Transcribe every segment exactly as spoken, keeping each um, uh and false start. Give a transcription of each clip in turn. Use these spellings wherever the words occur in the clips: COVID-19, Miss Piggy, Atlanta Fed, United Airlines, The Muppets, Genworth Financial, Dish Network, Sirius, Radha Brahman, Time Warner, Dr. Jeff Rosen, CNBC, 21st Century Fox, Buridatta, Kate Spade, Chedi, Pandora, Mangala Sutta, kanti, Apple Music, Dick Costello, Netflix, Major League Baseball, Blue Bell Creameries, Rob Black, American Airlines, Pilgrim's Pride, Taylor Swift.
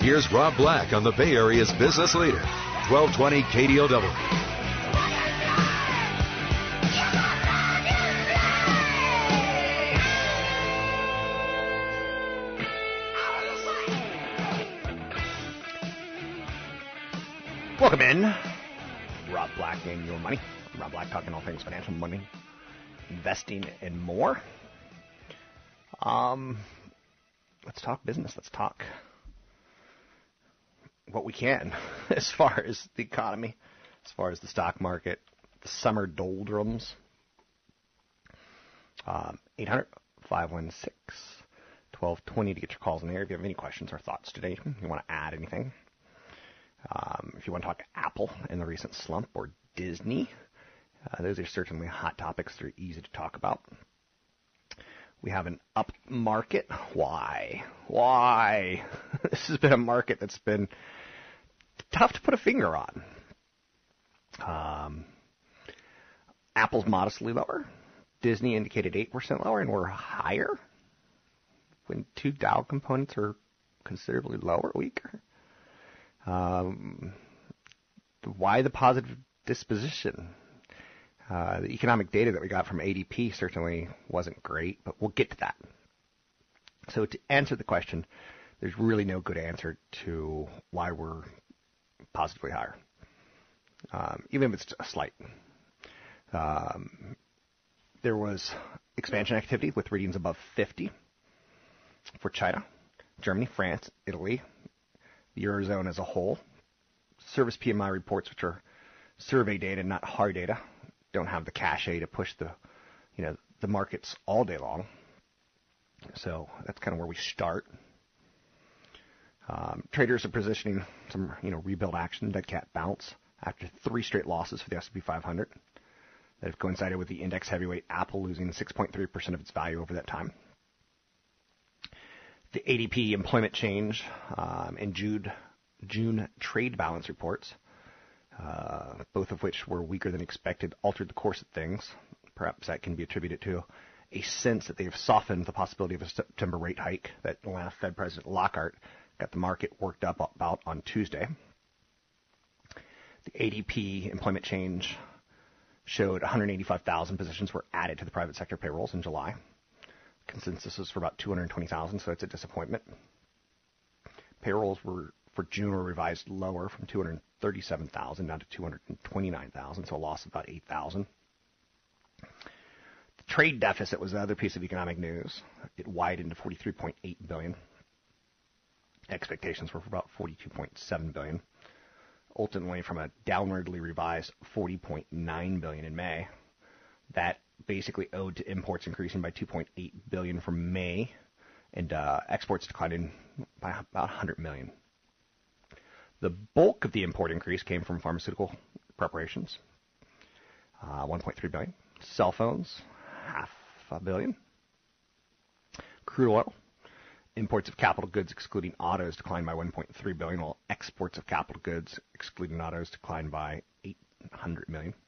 Here's Rob Black on the Bay Area's business leader, twelve twenty K D O W. Welcome in, Rob Black and Your Money. I'm Rob Black, talking all things financial, money, investing, and more. Um, let's talk business. Let's talk what we can as far as the economy, as far as the stock market, the summer doldrums. Um, eight hundred, five one six, twelve twenty to get your calls in there. If you have any questions or thoughts today, if you want to add anything. Um, if you want to talk Apple in the recent slump or Disney, uh, those are certainly hot topics that are easy to talk about. We have an up market. Why? Why? This has been a market that's been tough to put a finger on. Um, Apple's modestly lower. Disney indicated eight percent lower, and we're higher when two Dow components are considerably lower, weaker. Um, why the positive disposition? Uh, the economic data that we got from A D P certainly wasn't great, but we'll get to that. So to answer the question, there's really no good answer to why we're positively higher, um, even if it's a slight. Um, there was expansion activity with readings above fifty for China, Germany, France, Italy, the Eurozone as a whole. Service P M I reports, which are survey data, not hard data, don't have the cachet to push the, you know, the markets all day long. So that's kind of where we start. Um, traders are positioning some, you know, rebuild action, dead cat bounce after three straight losses for the S and P five hundred that have coincided with the index heavyweight Apple losing six point three percent of its value over that time. The A D P employment change um, and June, June trade balance reports, uh, both of which were weaker than expected, altered the course of things. Perhaps that can be attributed to a sense that they have softened the possibility of a September rate hike that Atlanta Fed President Lockhart got the market worked up about on Tuesday. The A D P employment change showed one hundred eighty-five thousand positions were added to the private sector payrolls in July. Consensus is for about two hundred twenty thousand, so it's a disappointment. Payrolls were for June were revised lower from two hundred thirty-seven thousand down to two hundred twenty-nine thousand, so a loss of about eight thousand. The trade deficit was the other piece of economic news. It widened to forty-three point eight billion dollars. Expectations were for about forty-two point seven billion dollars. Ultimately, from a downwardly revised forty point nine billion dollars in May, that basically owed to imports increasing by two point eight billion dollars from May, and uh, exports declining by about one hundred million dollars. The bulk of the import increase came from pharmaceutical preparations, uh, one point three billion dollars. Cell phones, half a billion. Crude oil. Imports of capital goods excluding autos declined by one point three billion dollars, while exports of capital goods excluding autos declined by eight hundred million dollars.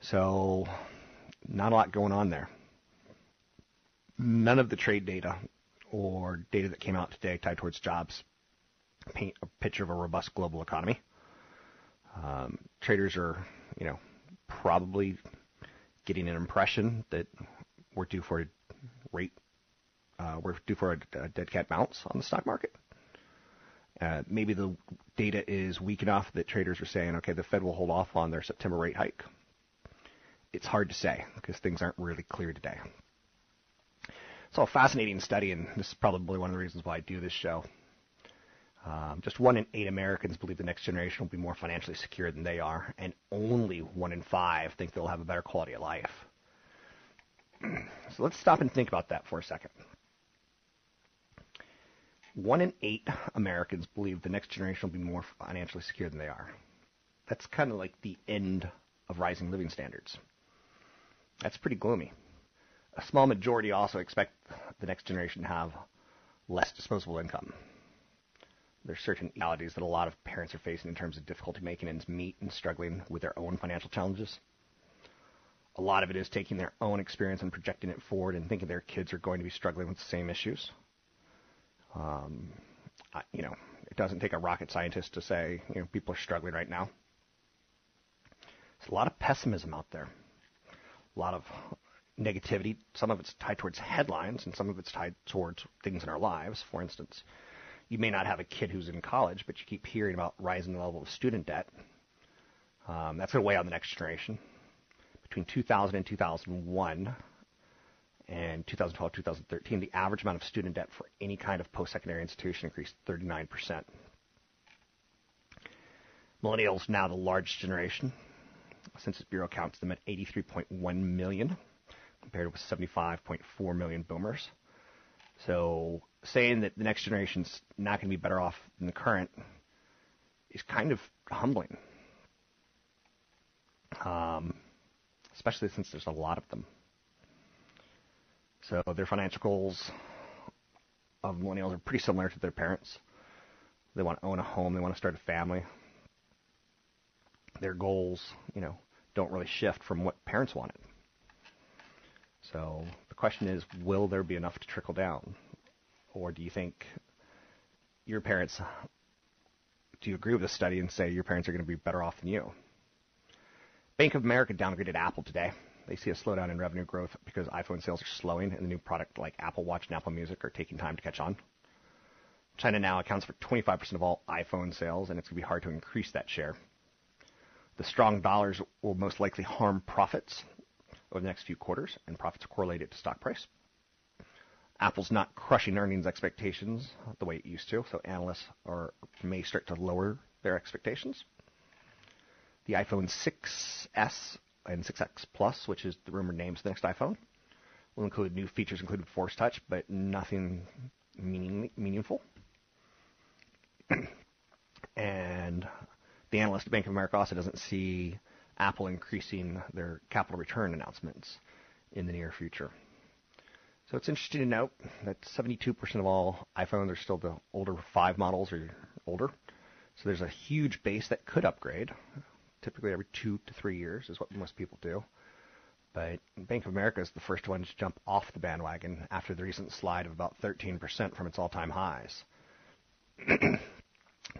So not a lot going on there. none of the trade data or data that came out today tied towards jobs paint a picture of a robust global economy. Um, traders are, you know, probably getting an impression that we're due for a rate, uh, we're due for a, a dead cat bounce on the stock market. Uh, maybe the data is weak enough that traders are saying, okay, the Fed will hold off on their September rate hike. It's hard to say because things aren't really clear today. It's all a fascinating study, and this is probably one of the reasons why I do this show. Um, just one in eight Americans believe the next generation will be more financially secure than they are, and only one in five think they'll have a better quality of life. So let's stop and think about that for a second. One in eight Americans believe the next generation will be more financially secure than they are. That's kind of like the end of rising living standards. That's pretty gloomy. A small majority also expect the next generation to have less disposable income. There's certain realities that a lot of parents are facing in terms of difficulty making ends meet and struggling with their own financial challenges. A lot of it is taking their own experience and projecting it forward and thinking their kids are going to be struggling with the same issues. Um, I, you know, it doesn't take a rocket scientist to say, you know, people are struggling right now. There's a lot of pessimism out there. A lot of negativity. Some of it's tied towards headlines, and some of it's tied towards things in our lives. For instance, you may not have a kid who's in college, but you keep hearing about rising level of student debt. Um, that's going to weigh on the next generation. Between two thousand and two thousand one, and two thousand twelve, two thousand thirteen, the average amount of student debt for any kind of post-secondary institution increased thirty-nine percent. Millennials, now the largest generation. Census Bureau counts them at eighty-three point one million, compared with seventy-five point four million boomers. So saying that the next generation's not going to be better off than the current is kind of humbling, um, especially since there's a lot of them. So their financial goals of millennials are pretty similar to their parents. They want to own a home. They want to start a family. Their goals, you know, don't really shift from what parents wanted. So the question is, will there be enough to trickle down? Or do you think your parents, do you agree with this study and say your parents are going to be better off than you? Bank of America downgraded Apple today. They see a slowdown in revenue growth because iPhone sales are slowing and the new product like Apple Watch and Apple Music are taking time to catch on. China now accounts for twenty-five percent of all iPhone sales, and it's going to be hard to increase that share. The strong dollars will most likely harm profits over the next few quarters, and profits are correlated to stock price. Apple's not crushing earnings expectations the way it used to, so analysts are, may start to lower their expectations. The iPhone six S and six X Plus, which is the rumored names of the next iPhone, will include new features including Force Touch, but nothing meaning, meaningful. And the analyst at Bank of America also doesn't see Apple increasing their capital return announcements in the near future. So it's interesting to note that seventy-two percent of all iPhones are still the older five models or older. So there's a huge base that could upgrade. Typically every two to three years is what most people do. But Bank of America is the first one to jump off the bandwagon after the recent slide of about thirteen percent from its all-time highs.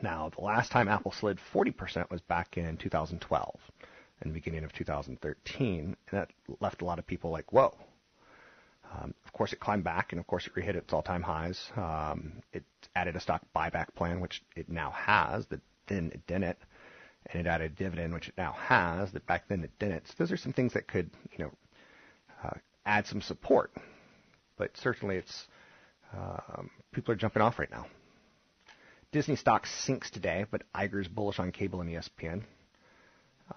Now, the last time Apple slid forty percent was back in two thousand twelve and the beginning of two thousand thirteen, and that left a lot of people like, whoa. Um, of course, it climbed back, and of course, it re-hit its all-time highs. Um, it added a stock buyback plan, which it now has, that then it didn't, and it added a dividend, which it now has, that back then it didn't. So those are some things that could, you know, uh, add some support, but certainly it's um, people are jumping off right now. Disney stock sinks today, but Iger's bullish on cable and E S P N.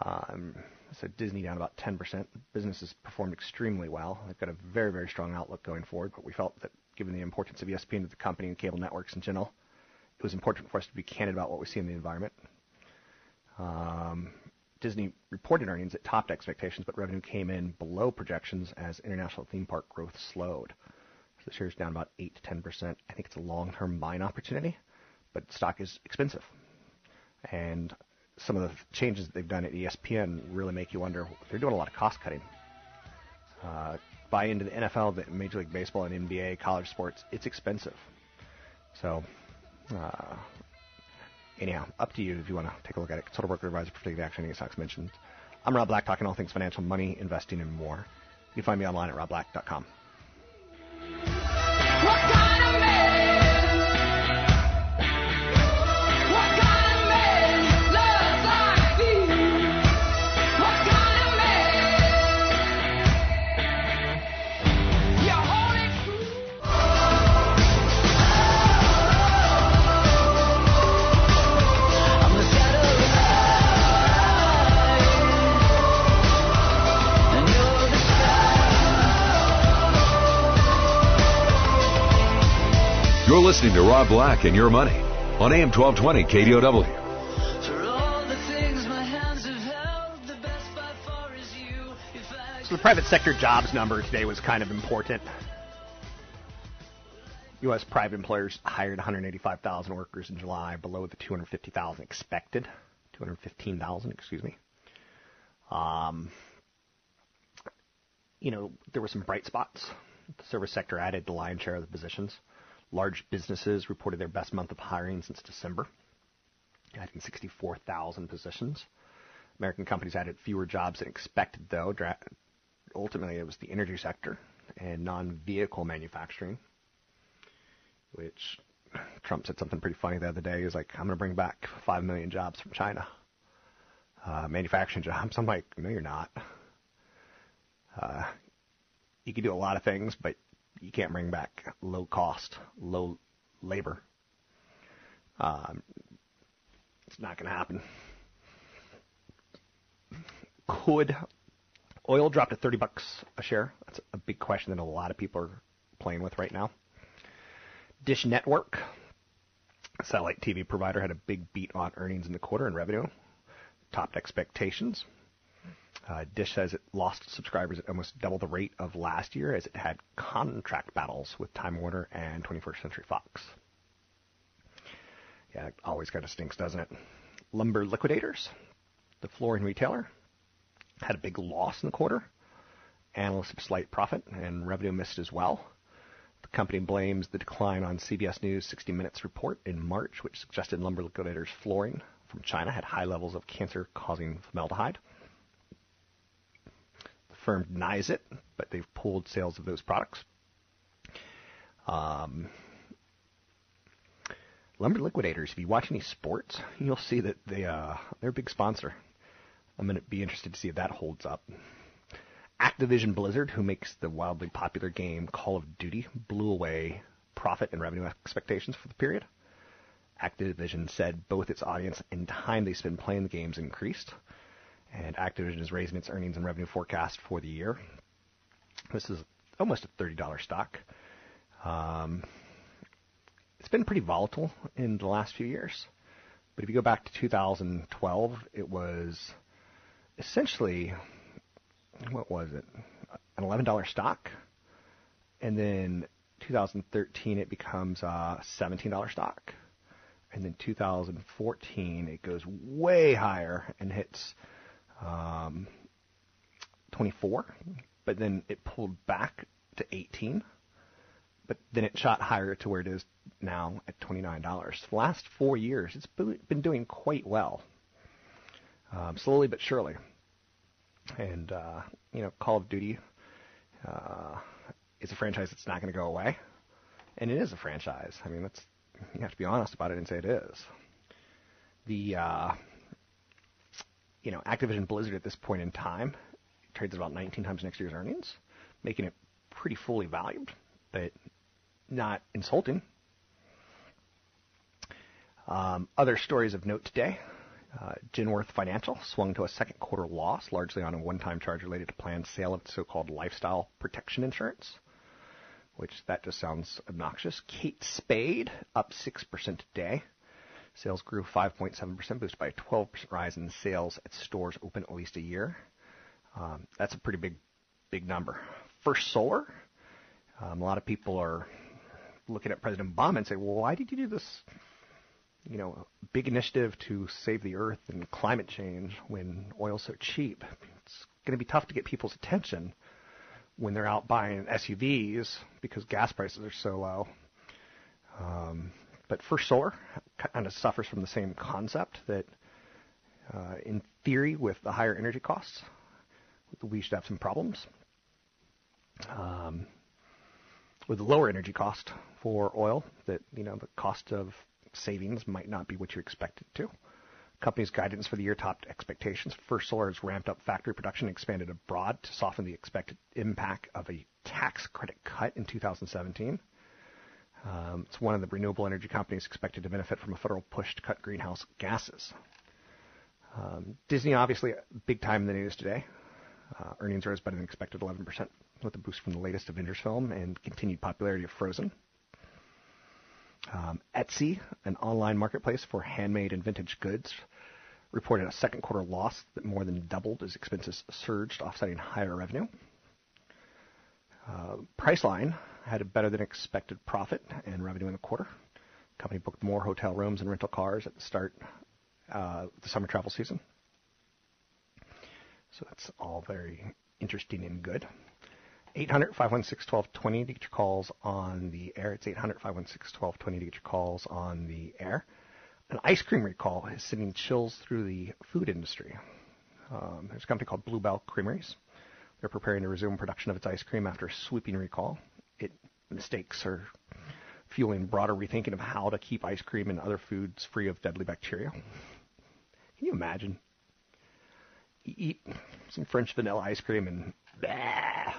Um, so Disney down about ten percent. Business has performed extremely well. They've got a very, very strong outlook going forward, but we felt that given the importance of E S P N to the company and cable networks in general, it was important for us to be candid about what we see in the environment. Um, Disney reported earnings that topped expectations, but revenue came in below projections as international theme park growth slowed. So the share's down about eight to ten percent. I think it's a long-term buying opportunity, but stock is expensive. And some of the changes that they've done at E S P N really make you wonder, they're doing a lot of cost cutting. Uh, buy into the N F L, the Major League Baseball, and N B A, college sports, it's expensive. So, uh, anyhow, up to you if you want to take a look at it. Consult a broker advisor for taking action against stocks mentioned. I'm Rob Black, talking all things financial, money, investing, and more. You can find me online at rob black dot com. You're listening to Rob Black and Your Money on A M twelve twenty K D O W. For all the things my hands have held, the best by far is you. If I so the private sector jobs number today was kind of important. U S private employers hired one hundred eighty-five thousand workers in July, below the two hundred fifty thousand expected. two hundred fifteen thousand, excuse me. Um, you know, there were some bright spots. The service sector added the lion's share of the positions. Large businesses reported their best month of hiring since December, adding sixty-four thousand positions. American companies added fewer jobs than expected, though. Dra- ultimately, it was the energy sector and non-vehicle manufacturing, which Trump said something pretty funny the other day. He was like, I'm going to bring back five million jobs from China, uh, manufacturing jobs. I'm like, no, you're not. Uh, you can do a lot of things, but you can't bring back low cost, low labor. Um, it's not going to happen. Could oil drop to thirty bucks a share? That's a big question that a lot of people are playing with right now. Dish Network, a satellite T V provider, had a big beat on earnings in the quarter and revenue, topped expectations. Uh, Dish says it lost subscribers at almost double the rate of last year as it had contract battles with Time Warner and twenty-first century fox. Yeah, it always kind of stinks, doesn't it? Lumber Liquidators, the flooring retailer, had a big loss in the quarter. Analysts of slight profit and revenue missed as well. The company blames the decline on C B S News' sixty minutes report in March, which suggested Lumber Liquidators flooring from China had high levels of cancer-causing formaldehyde. The firm denies it, but they've pulled sales of those products. Um, Lumber Liquidators, if you watch any sports, you'll see that they, uh, they're a big sponsor. I'm going to be interested to see if that holds up. Activision Blizzard, who makes the wildly popular game Call of Duty, blew away profit and revenue expectations for the period. Activision said both its audience and time they spend playing the games increased. And Activision is raising its earnings and revenue forecast for the year. This is almost a thirty dollars stock. Um, it's been pretty volatile in the last few years. But if you go back to two thousand twelve, it was essentially, what was it, an eleven dollars stock. And then two thousand thirteen, it becomes a seventeen dollars stock. And then two thousand fourteen, it goes way higher and hits Um, twenty-four, but then it pulled back to eighteen, but then it shot higher to where it is now at twenty-nine dollars. The last four years, it's been doing quite well, um, slowly but surely. And, uh, you know, Call of Duty uh, is a franchise that's not going to go away, and it is a franchise. I mean, that's, you have to be honest about it and say it is. The, uh, You know, Activision Blizzard at this point in time trades at about nineteen times next year's earnings, making it pretty fully valued, but not insulting. Um, other stories of note today. Uh, Genworth Financial swung to a second quarter loss, largely on a one-time charge related to planned sale of so-called lifestyle protection insurance, which that just sounds obnoxious. Kate Spade up six percent today. Sales grew five point seven percent, boosted by a twelve percent rise in sales at stores open at least a year. Um, that's a pretty big, big number. First Solar, um, a lot of people are looking at President Obama and say, well, why did you do this, you know, big initiative to save the earth and climate change when oil's so cheap? It's going to be tough to get people's attention when they're out buying S U Vs because gas prices are so low. Um, but First Solar kind of suffers from the same concept that, uh, in theory, with the higher energy costs, we should have some problems. Um, with the lower energy cost for oil, that, you know, the cost of savings might not be what you expect it to. Company's guidance for the year topped expectations. First Solar has ramped up factory production and expanded abroad to soften the expected impact of a tax credit cut in two thousand seventeen. Um, it's one of the renewable energy companies expected to benefit from a federal push to cut greenhouse gases. Um, Disney, obviously, big time in the news today. Uh, earnings rose better than expected, eleven percent, with a boost from the latest Avengers film and continued popularity of Frozen. Um, Etsy, an online marketplace for handmade and vintage goods, reported a second quarter loss that more than doubled as expenses surged, offsetting higher revenue. Uh, Priceline had a better than expected profit and revenue in the quarter. The company booked more hotel rooms and rental cars at the start uh, of the summer travel season. So that's all very interesting and good. eight hundred, five one six, one two two zero to get your calls on the air. It's eight hundred, five one six, one two two zero to get your calls on the air. An ice cream recall is sending chills through the food industry. Um, there's a company called Blue Bell Creameries. They're preparing to resume production of its ice cream after a sweeping recall. It mistakes are fueling broader rethinking of how to keep ice cream and other foods free of deadly bacteria. Can you imagine? You eat some French vanilla ice cream and bah!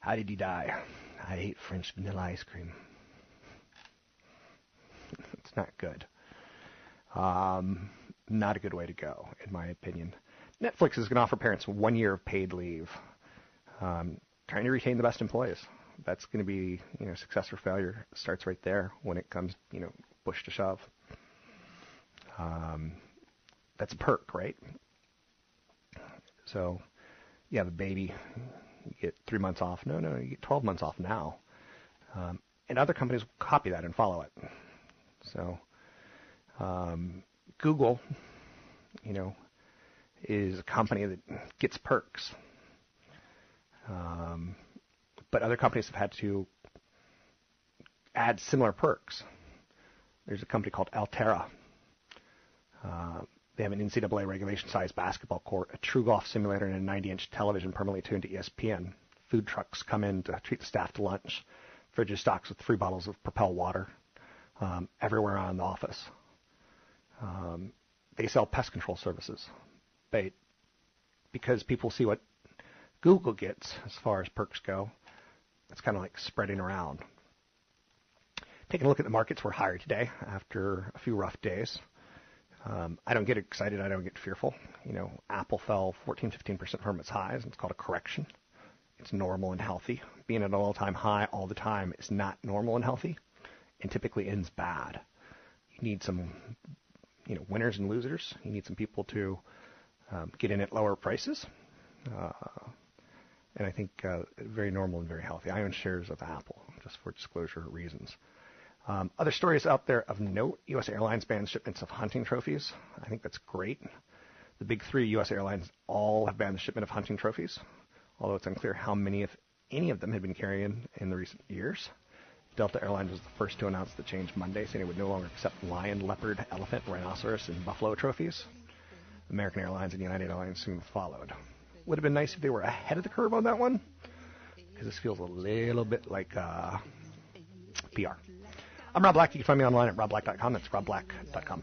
How did you die? I hate French vanilla ice cream. It's not good. Um, not a good way to go, in my opinion. Netflix is going to offer parents one year of paid leave. Um, trying to retain the best employees. That's going to be, you know, success or failure. It starts right there when it comes, you know, push to shove. Um, that's a perk, right? So you have a baby. You get three months off. No, no, you get twelve months off now. Um, and other companies will copy that and follow it. So um, Google, you know, is a company that gets perks. Um, but other companies have had to add similar perks. There's a company called Altera. Uh, They have an N C double A regulation-sized basketball court, a true golf simulator, and a ninety-inch television permanently tuned to E S P N. Food trucks come in to treat the staff to lunch. Fridges stocked with free bottles of Propel water um, everywhere around the office. Um, they sell pest control services. They, because people see what Google gets as far as perks go, it's kind of like spreading around. Taking a look at the markets, we're higher today after a few rough days. Um, I don't get excited. I don't get fearful. You know, Apple fell fourteen, fifteen percent from its highs. And it's called a correction. It's normal and healthy. Being at an all-time high all the time is not normal and healthy, and typically ends bad. You need some, you know, winners and losers. You need some people to um, get in at lower prices. Uh, and I think uh, very normal and very healthy. I own shares of Apple just for disclosure reasons. Um, other stories out there of note, U S Airlines banned shipments of hunting trophies. I think that's great. The big three U S Airlines all have banned the shipment of hunting trophies, although it's unclear how many, if any, of them had been carrying in the recent years. Delta Airlines was the first to announce the change Monday, saying it would no longer accept lion, leopard, elephant, rhinoceros, and buffalo trophies. American Airlines and United Airlines soon followed. Would have been nice if they were ahead of the curve on that one, because this feels a little bit like uh, P R. I'm Rob Black. You can find me online at rob black dot com. That's rob black dot com.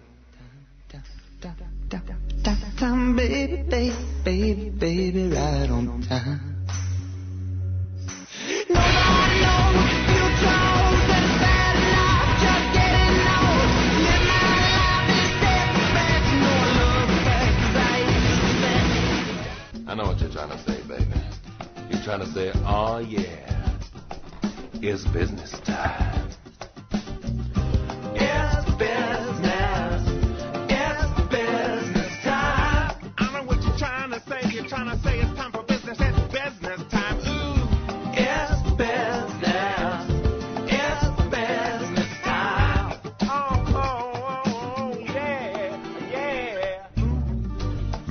Time, baby, baby, baby, baby, right on time. Nobody knows what the future holds, and it's bad enough just getting old. Live my life and step back, no look back, 'cause I ain't spent. I know what you're trying to say, baby. You're trying to say, oh, yeah, it's business time.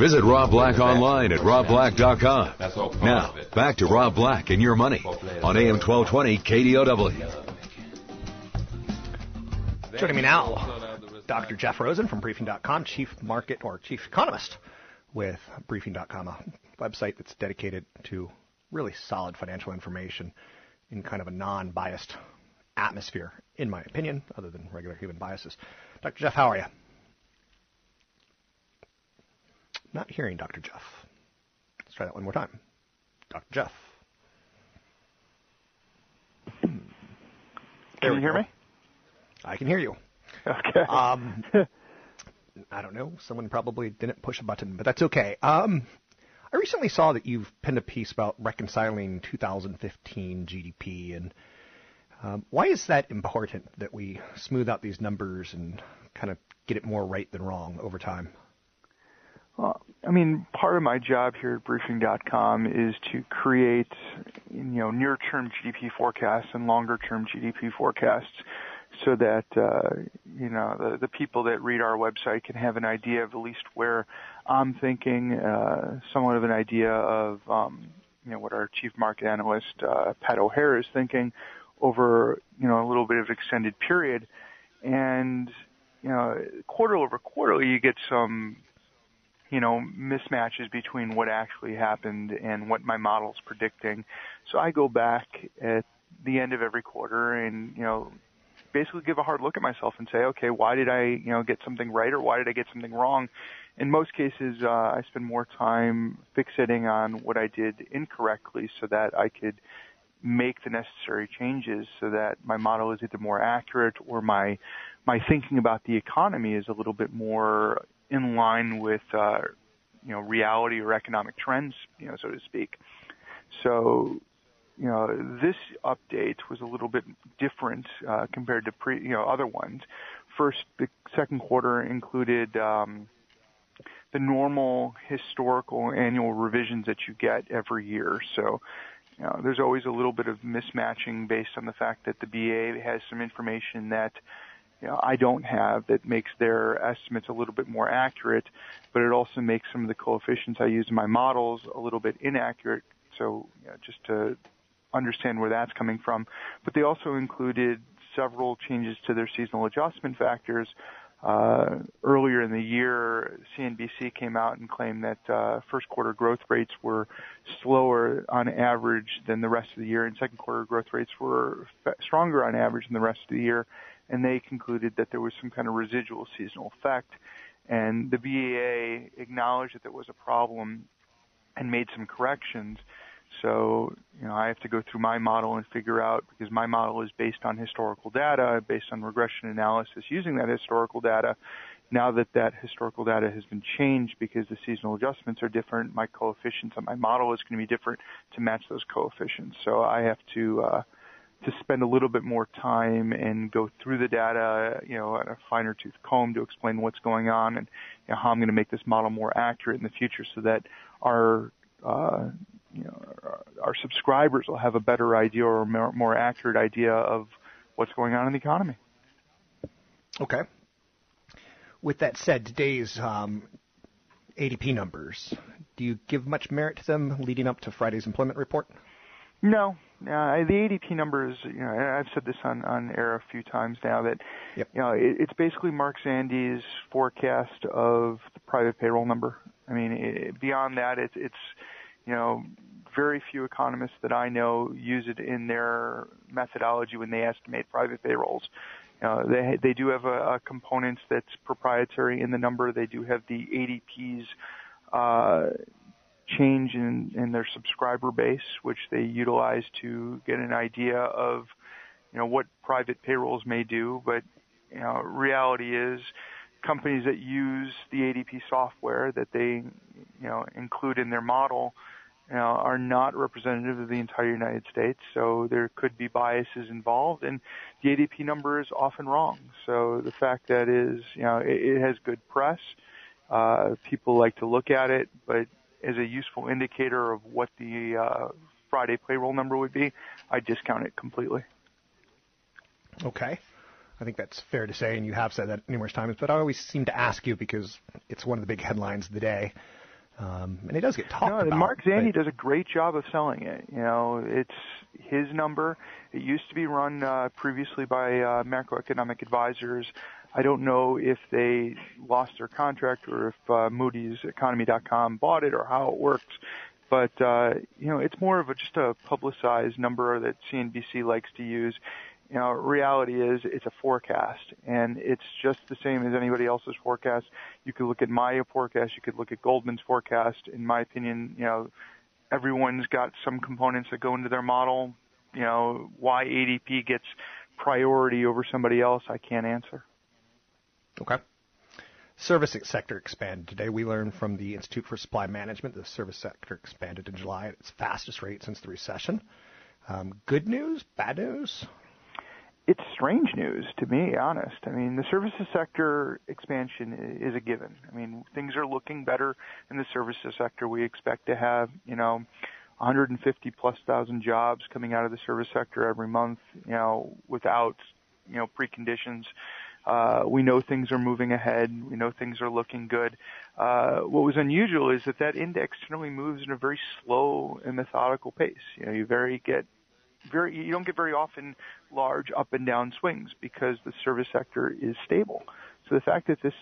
Visit Rob Black online at rob black dot com. Now, back to Rob Black and Your Money on A M twelve twenty K D O W. Joining me now, Doctor Jeff Rosen from briefing dot com, chief market or chief economist with briefing dot com, a website that's dedicated to really solid financial information in kind of a non-biased atmosphere, in my opinion, other than regular human biases. Doctor Jeff, how are you? Not hearing Doctor Jeff. Let's try that one more time. Doctor Jeff. Can you hear me? I can hear you. Okay. Um, I don't know. Someone probably didn't push a button, but that's okay. Um, I recently saw that you've penned a piece about reconciling two thousand fifteen G D P, and um, why is that important that we smooth out these numbers and kind of get it more right than wrong over time? Well, I mean, part of my job here at briefing dot com is to create, you know, near-term G D P forecasts and longer-term G D P forecasts, so that uh, you know the, the people that read our website can have an idea of at least where I'm thinking, uh, somewhat of an idea of um, you know what our chief market analyst uh, Pat O'Hare is thinking over you know a little bit of extended period, and you know quarter over quarter you get some you know mismatches between what actually happened and what my model's predicting. So I go back at the end of every quarter and you know. basically give a hard look at myself and say, okay, why did I, you know, get something right or why did I get something wrong? In most cases, uh, I spend more time fixating on what I did incorrectly so that I could make the necessary changes so that my model is either more accurate or my, my thinking about the economy is a little bit more in line with, uh, you know, reality or economic trends, you know, so to speak. So, you know, this update was a little bit different uh, compared to pre, you know, other ones. First, the second quarter included um, the normal historical annual revisions that you get every year. So, you know, there's always a little bit of mismatching based on the fact that the B A has some information that, you know, I don't have that makes their estimates a little bit more accurate, but it also makes some of the coefficients I use in my models a little bit inaccurate. So, you know, just to understand where that's coming from. But they also included several changes to their seasonal adjustment factors. Uh, earlier in the year, C N B C came out and claimed that uh, first quarter growth rates were slower on average than the rest of the year, and second quarter growth rates were fa- stronger on average than the rest of the year. And they concluded that there was some kind of residual seasonal effect. And the B A A acknowledged that there was a problem and made some corrections. So, you know, I have to go through my model and figure out, because my model is based on historical data, based on regression analysis using that historical data. Now that that historical data has been changed because the seasonal adjustments are different, my coefficients on my model is going to be different to match those coefficients. So I have to uh, to spend a little bit more time and go through the data, you know, on a finer tooth comb to explain what's going on and you know, how I'm going to make this model more accurate in the future so that our uh, you know, our subscribers will have a better idea or more, more accurate idea of what's going on in the economy. Okay. With that said, today's um, A D P numbers, do you give much merit to them leading up to Friday's employment report? No. Uh, the A D P numbers, you know, I've said this on, on air a few times now that, yep. you know, it, it's basically Mark Zandi's forecast of the private payroll number. I mean, it, beyond that, it, it's, you know, very few economists that I know use it in their methodology when they estimate private payrolls. Uh, they they do have a, a component that's proprietary in the number. They do have the A D P's uh, change in, in their subscriber base, which they utilize to get an idea of, you know, what private payrolls may do. But, you know, reality is, companies that use the A D P software that they, you know, include in their model, you know, are not representative of the entire United States. So there could be biases involved, and the A D P number is often wrong. So the fact that is, you know, it, it has good press. Uh, people like to look at it, but as a useful indicator of what the uh, Friday payroll number would be, I discount it completely. Okay. I think that's fair to say, and you have said that numerous times, but I always seem to ask you because it's one of the big headlines of the day. Um, and it does get talked no, about. Mark Zandi does a great job of selling it. You know, it's his number. It used to be run uh, previously by uh, macroeconomic advisors. I don't know if they lost their contract or if uh, Moody's Economy dot com bought it or how it works. But, uh, you know, it's more of a, just a publicized number that C N B C likes to use. You know, reality is it's a forecast, and it's just the same as anybody else's forecast. You could look at my forecast. You could look at Goldman's forecast. In my opinion, you know, everyone's got some components that go into their model. You know, why A D P gets priority over somebody else, I can't answer. Okay. Service sector expanded today. We learned from the Institute for Supply Management the service sector expanded in July at its fastest rate since the recession. Um, good news? Bad news? It's strange news, to be honest. I mean, the services sector expansion is a given. I mean, things are looking better in the services sector. We expect to have, you know, one hundred fifty plus thousand jobs coming out of the service sector every month, you know, without, you know, preconditions. Uh, we know things are moving ahead. We know things are looking good. Uh, what was unusual is that that index generally moves in a very slow and methodical pace. You know, you very get Very, you don't get very often large up and down swings because the service sector is stable. So the fact that this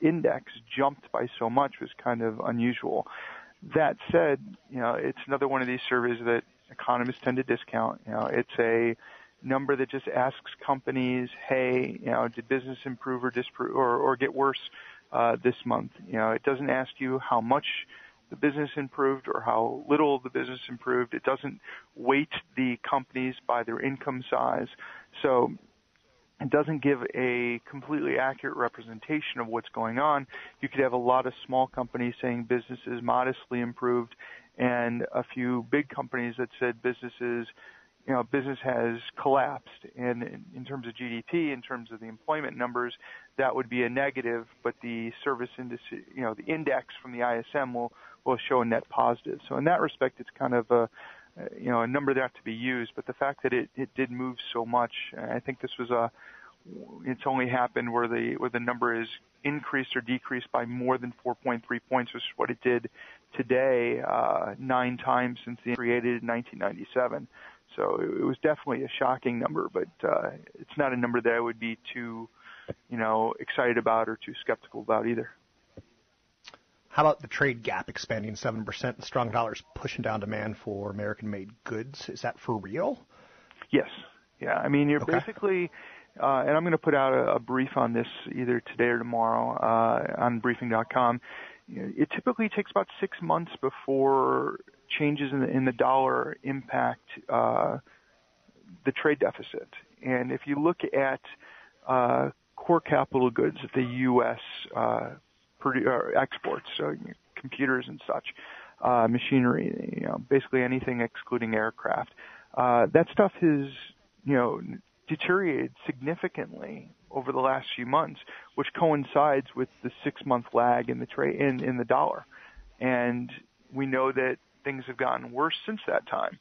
index jumped by so much was kind of unusual. That said, you know, it's another one of these surveys that economists tend to discount. You know, it's a number that just asks companies, hey, you know, did business improve or disprove or, or get worse uh, this month? You know, it doesn't ask you how much the business improved or how little the business improved. It doesn't weight the companies by their income size. So it doesn't give a completely accurate representation of what's going on. You could have a lot of small companies saying businesses modestly improved and a few big companies that said businesses, you know, business has collapsed. And in, in terms of G D P, in terms of the employment numbers, that would be a negative, but the service indice, you know, the index from the I S M will will show a net positive. So in that respect, it's kind of a, you know, a number that to be used. But the fact that it, it did move so much, I think this was a, it's only happened where the where the number is increased or decreased by more than four point three points, which is what it did today, uh, nine times since it was created in nineteen ninety-seven. So it was definitely a shocking number, but uh, it's not a number that I would be too, you know, excited about or too skeptical about either. How about the trade gap expanding seven percent? The strong dollar's pushing down demand for American-made goods. Is that for real? Yes. Yeah. I mean, you're okay. basically, uh, and I'm going to put out a, a brief on this either today or tomorrow uh, on briefing dot com. You know, it typically takes about six months before changes in the, in the dollar impact uh, the trade deficit. And if you look at uh, core capital goods that the U S Uh, exports, so computers and such, uh, machinery, you know, basically anything excluding aircraft. Uh, that stuff has, you know, deteriorated significantly over the last few months, which coincides with the six-month lag in the trade in, in the dollar. And we know that things have gotten worse since that time.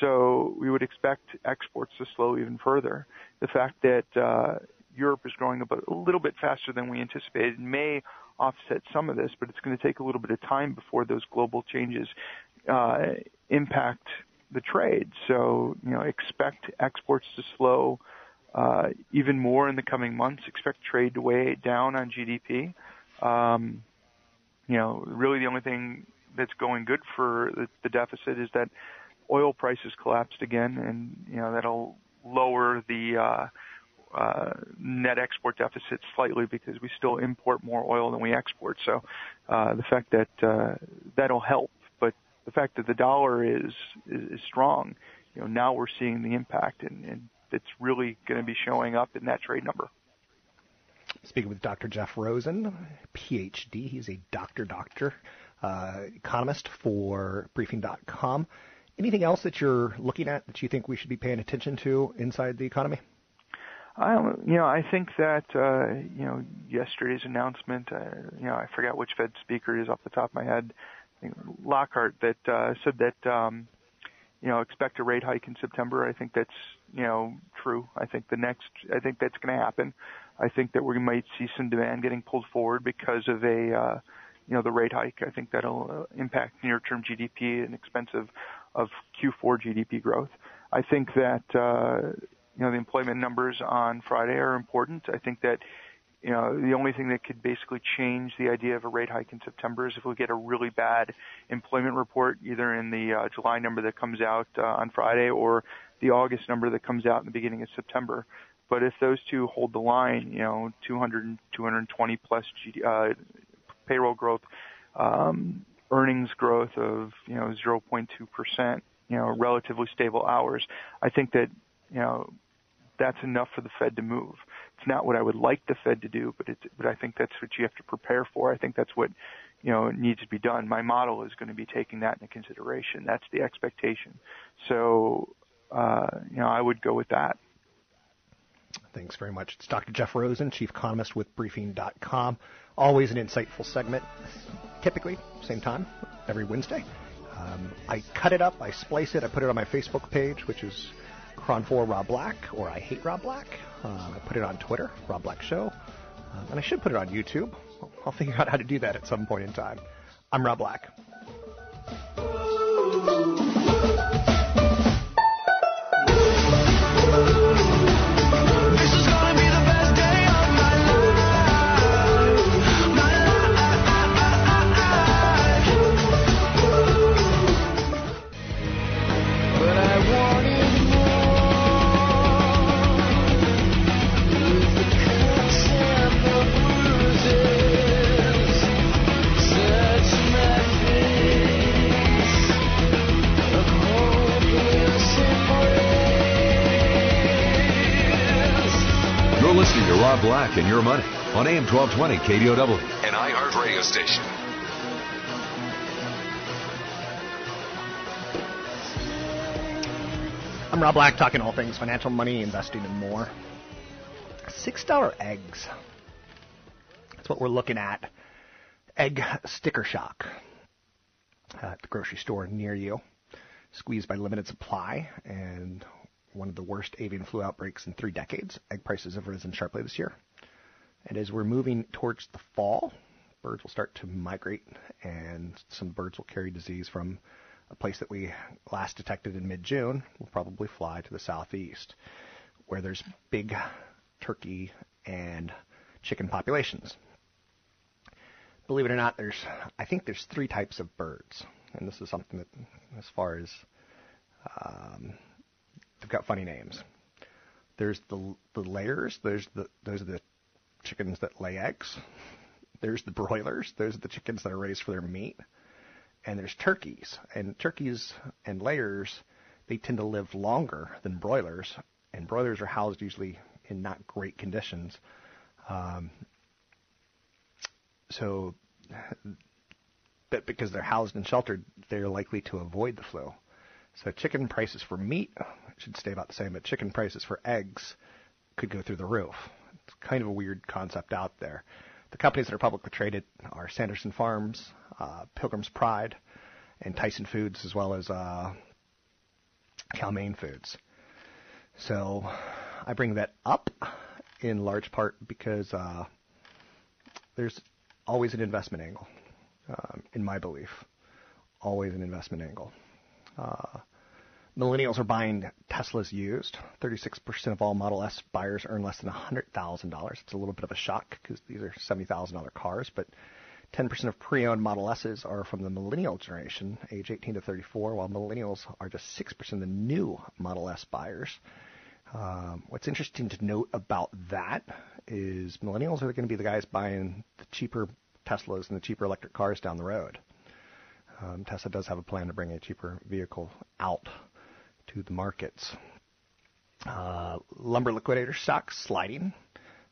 So we would expect exports to slow even further. The fact that uh, Europe is growing about a little bit faster than we anticipated may offset some of this, but it's going to take a little bit of time before those global changes uh, impact the trade. So, you know, expect exports to slow uh, even more in the coming months. Expect trade to weigh down on G D P. Um, you know, really the only thing that's going good for the, the deficit is that oil prices collapsed again, and, you know, that'll lower the uh Uh, net export deficit slightly because we still import more oil than we export. So uh, the fact that uh, that'll help, but the fact that the dollar is is, is strong, you know, now we're seeing the impact, and, and it's really going to be showing up in that trade number. Speaking with Doctor Jeff Rosen, P H D, he's a doctor, doctor, uh, economist for briefing dot com. Anything else that you're looking at that you think we should be paying attention to inside the economy? I don't, you know, I think that, uh, you know, yesterday's announcement, uh, you know, I forgot which Fed speaker it is off the top of my head, I think Lockhart, that uh, said that, um, you know, expect a rate hike in September. I think that's, you know, true. I think the next, I think that's going to happen. I think that we might see some demand getting pulled forward because of a, uh, you know, the rate hike. I think that'll impact near-term G D P and expense of, of Q four G D P growth. I think that, uh, you know, the employment numbers on Friday are important. I think that, you know, the only thing that could basically change the idea of a rate hike in September is if we get a really bad employment report, either in the uh, July number that comes out uh, on Friday or the August number that comes out in the beginning of September. But if those two hold the line, you know, two hundred, two twenty plus G D, uh, payroll growth, um, earnings growth of, you know, zero point two percent, you know, relatively stable hours, I think that, you know, that's enough for the Fed to move. It's not what I would like the Fed to do, but it's, but I think that's what you have to prepare for. I think that's what, you know, needs to be done. My model is going to be taking that into consideration. That's the expectation. So, uh, you know, I would go with that. Thanks very much. It's Doctor Jeff Rosen, chief economist with briefing dot com. Always an insightful segment, typically same time every Wednesday. Um, I cut it up, I splice it, I put it on my Facebook page, which is Cron four Rob Black, or I Hate Rob Black. Um, I put it on Twitter, Rob Black Show. Um, and I should put it on YouTube. I'll, I'll figure out how to do that at some point in time. I'm Rob Black. Black and Your Money on A M twelve twenty K D O W, an iHeart radio station. I'm Rob Black, talking all things financial, money, investing, and more. six dollar eggs. That's what we're looking at. Egg sticker shock at the grocery store near you. Squeezed by limited supply and one of the worst avian flu outbreaks in three decades. Egg prices have risen sharply this year. And as we're moving towards the fall, birds will start to migrate, and some birds will carry disease from a place that we last detected in mid-June. We'll probably fly to the southeast, where there's big turkey and chicken populations. Believe it or not, there's I think there's three types of birds. And this is something that, as far as... Um, They've got funny names. There's the the layers. There's the those are the chickens that lay eggs. There's the broilers. Those are the chickens that are raised for their meat. And there's turkeys. And turkeys and layers, they tend to live longer than broilers. And broilers are housed usually in not great conditions. Um, so, but because they're housed and sheltered, they're likely to avoid the flu. So chicken prices for meat should stay about the same, but chicken prices for eggs could go through the roof. It's kind of a weird concept out there. The companies that are publicly traded are Sanderson Farms, uh, Pilgrim's Pride, and Tyson Foods, as well as uh, Cal-Maine Foods. So I bring that up in large part because uh, there's always an investment angle, um, in my belief, always an investment angle. Uh, millennials are buying Teslas used. thirty-six percent of all Model S buyers earn less than one hundred thousand dollars. It's a little bit of a shock because these are seventy thousand dollars cars, but ten percent of pre-owned Model S's are from the millennial generation, age eighteen to thirty-four, while millennials are just six percent of the new Model S buyers. Um, what's interesting to note about that is millennials are going to be the guys buying the cheaper Teslas and the cheaper electric cars down the road. Um, Tesla does have a plan to bring a cheaper vehicle out to the markets. Uh, Lumber Liquidator stock sliding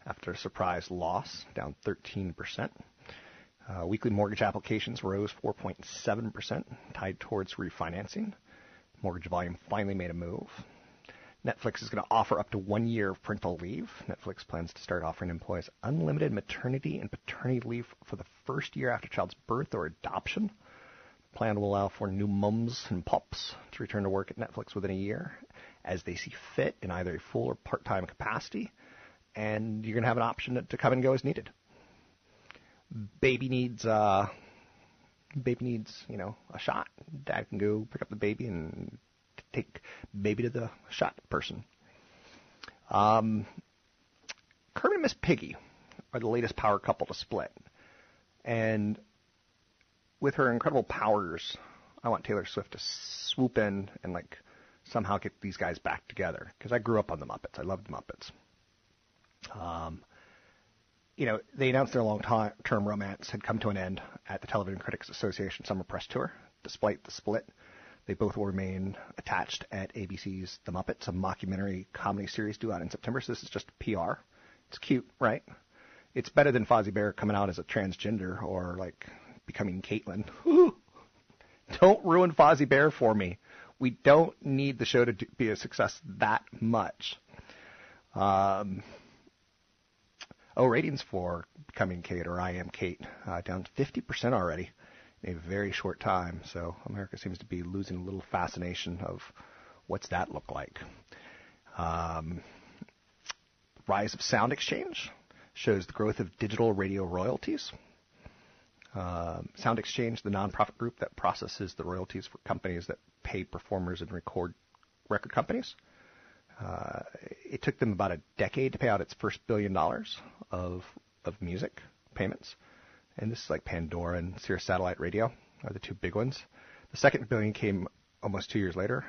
after a surprise loss, down thirteen percent. Uh, weekly mortgage applications rose four point seven percent, tied towards refinancing. Mortgage volume finally made a move. Netflix is going to offer up to one year of parental leave. Netflix plans to start offering employees unlimited maternity and paternity leave for the first year after child's birth or adoption. Plan will allow for new mums and pups to return to work at Netflix within a year as they see fit in either a full or part-time capacity, and you're going to have an option to come and go as needed. baby needs, uh, baby needs, you know, a shot, dad can go pick up the baby and take baby to the shot person. Um, Kermit and Miss Piggy are the latest power couple to split. And with her incredible powers, I want Taylor Swift to swoop in and, like, somehow get these guys back together. Because I grew up on the Muppets. I loved the Muppets. Um, you know, they announced their long-term romance had come to an end at the Television Critics Association Summer Press Tour. Despite the split, they both will remain attached at A B C's The Muppets, a mockumentary comedy series due out in September. So this is just P R. It's cute, right? It's better than Fozzie Bear coming out as a transgender or, like, becoming Caitlyn. Ooh, don't ruin Fozzie Bear for me. We don't need the show to do, be a success that much. Um, oh, ratings for Becoming Kate or I Am Kate uh, down fifty percent already in a very short time. So America seems to be losing a little fascination of what's that look like. Um, rise of Sound Exchange shows the growth of digital radio royalties. Um, Sound Exchange, the nonprofit group that processes the royalties for companies that pay performers and record record companies. Uh, it took them about a decade to pay out its first billion dollars of of music payments. And this is like Pandora and Sirius Satellite Radio are the two big ones. The second billion came almost two years later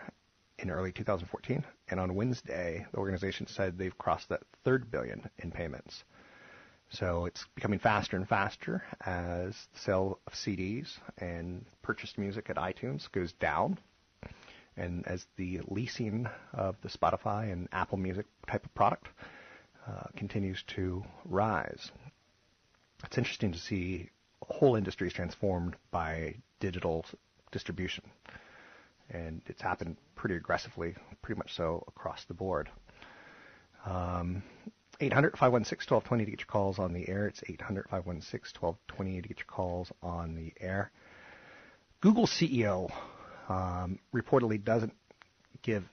in early two thousand fourteen. And on Wednesday, the organization said they've crossed that third billion in payments. So it's becoming faster and faster as the sale of C Ds and purchased music at iTunes goes down. And as the leasing of the Spotify and Apple Music type of product uh, continues to rise. It's interesting to see whole industries transformed by digital distribution. And it's happened pretty aggressively, pretty much so across the board. Um... eight hundred, five one six, one two two zero to get your calls on the air. It's eight hundred, five one six, one two two zero to get your calls on the air. Google C E O um, reportedly doesn't give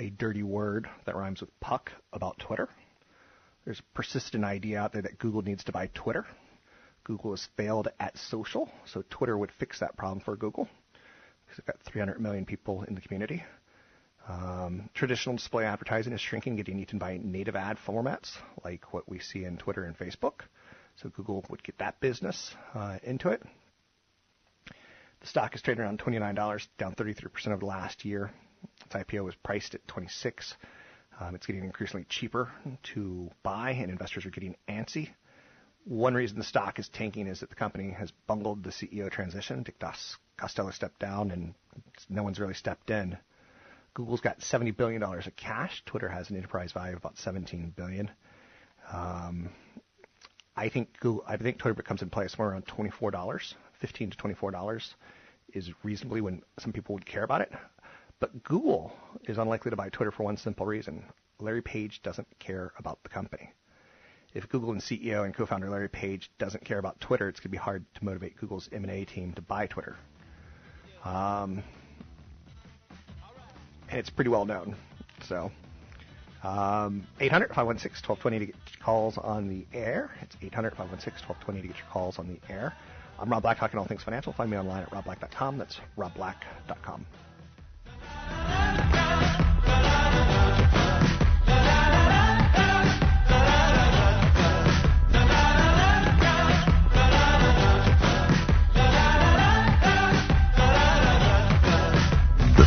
a dirty word that rhymes with puck about Twitter. There's a persistent idea out there that Google needs to buy Twitter. Google has failed at social, so Twitter would fix that problem for Google because they've got three hundred million people in the community. Um, traditional display advertising is shrinking, getting eaten by native ad formats like what we see in Twitter and Facebook. So Google would get that business uh, into it. The stock is trading around twenty-nine dollars, down thirty-three percent over the last year. Its I P O was priced at twenty-six dollars. Um, it's getting increasingly cheaper to buy, and investors are getting antsy. One reason the stock is tanking is that the company has bungled the C E O transition. Dick Costello stepped down, and no one's really stepped in. Google's got seventy billion dollars of cash. Twitter has an enterprise value of about seventeen billion dollars. Um, I think Google, I think Twitter becomes in play somewhere around twenty-four dollars. fifteen to twenty-four dollars is reasonably when some people would care about it. But Google is unlikely to buy Twitter for one simple reason. Larry Page doesn't care about the company. If Google and C E O and co-founder Larry Page doesn't care about Twitter, it's going to be hard to motivate Google's M and A team to buy Twitter. Um... And it's pretty well known. So, um, eight hundred, five one six, one two two zero to get your calls on the air. It's eight hundred, five one six, one two two zero to get your calls on the air. I'm Rob Black, talking all things financial. Find me online at rob black dot com. That's rob black dot com.